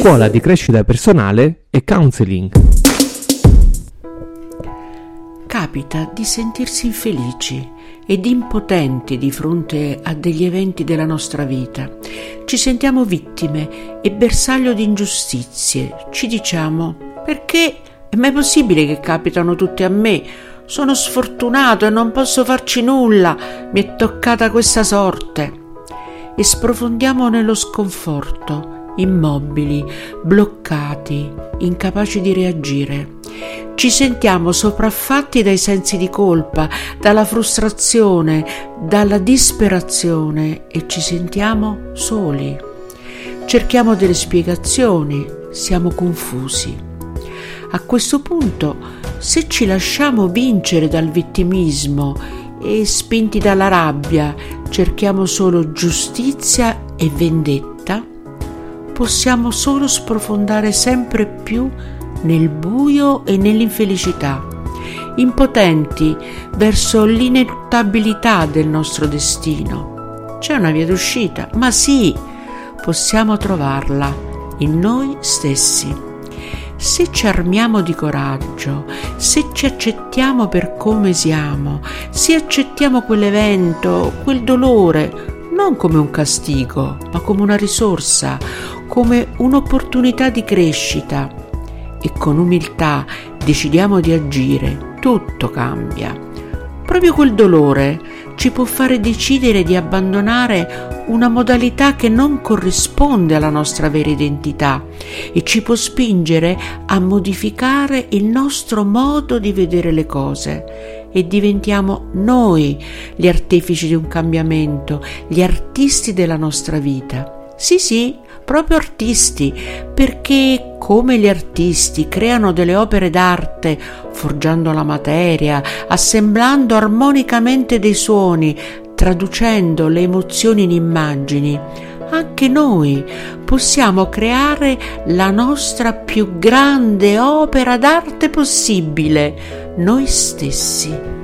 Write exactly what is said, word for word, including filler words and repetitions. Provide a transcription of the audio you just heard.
Scuola di crescita personale e counseling. Capita di sentirsi infelici ed impotenti di fronte a degli eventi della nostra vita. Ci sentiamo vittime e bersaglio di ingiustizie. Ci diciamo: perché è mai possibile che capitano tutte a me? Sono sfortunato e non posso farci nulla. Mi è toccata questa sorte. E sprofondiamo nello sconforto, immobili, bloccati, incapaci di reagire. Ci sentiamo sopraffatti dai sensi di colpa, dalla frustrazione, dalla disperazione e ci sentiamo soli. Cerchiamo delle spiegazioni, siamo confusi. A questo punto, se ci lasciamo vincere dal vittimismo e spinti dalla rabbia, cerchiamo solo giustizia e vendetta, possiamo solo sprofondare sempre più nel buio e nell'infelicità, impotenti verso l'ineluttabilità del nostro destino. C'è una via d'uscita, ma sì, possiamo trovarla in noi stessi. Se ci armiamo di coraggio, se ci accettiamo per come siamo, se accettiamo quell'evento, quel dolore, non come un castigo, ma come una risorsa, come un'opportunità di crescita, e con umiltà decidiamo di agire, tutto cambia. Proprio quel dolore ci può fare decidere di abbandonare una modalità che non corrisponde alla nostra vera identità e ci può spingere a modificare il nostro modo di vedere le cose. E diventiamo noi gli artefici di un cambiamento, gli artisti della nostra vita. Sì, sì, proprio artisti, perché come gli artisti creano delle opere d'arte, forgiando la materia, assemblando armonicamente dei suoni, traducendo le emozioni in immagini, anche noi possiamo creare la nostra più grande opera d'arte possibile, noi stessi.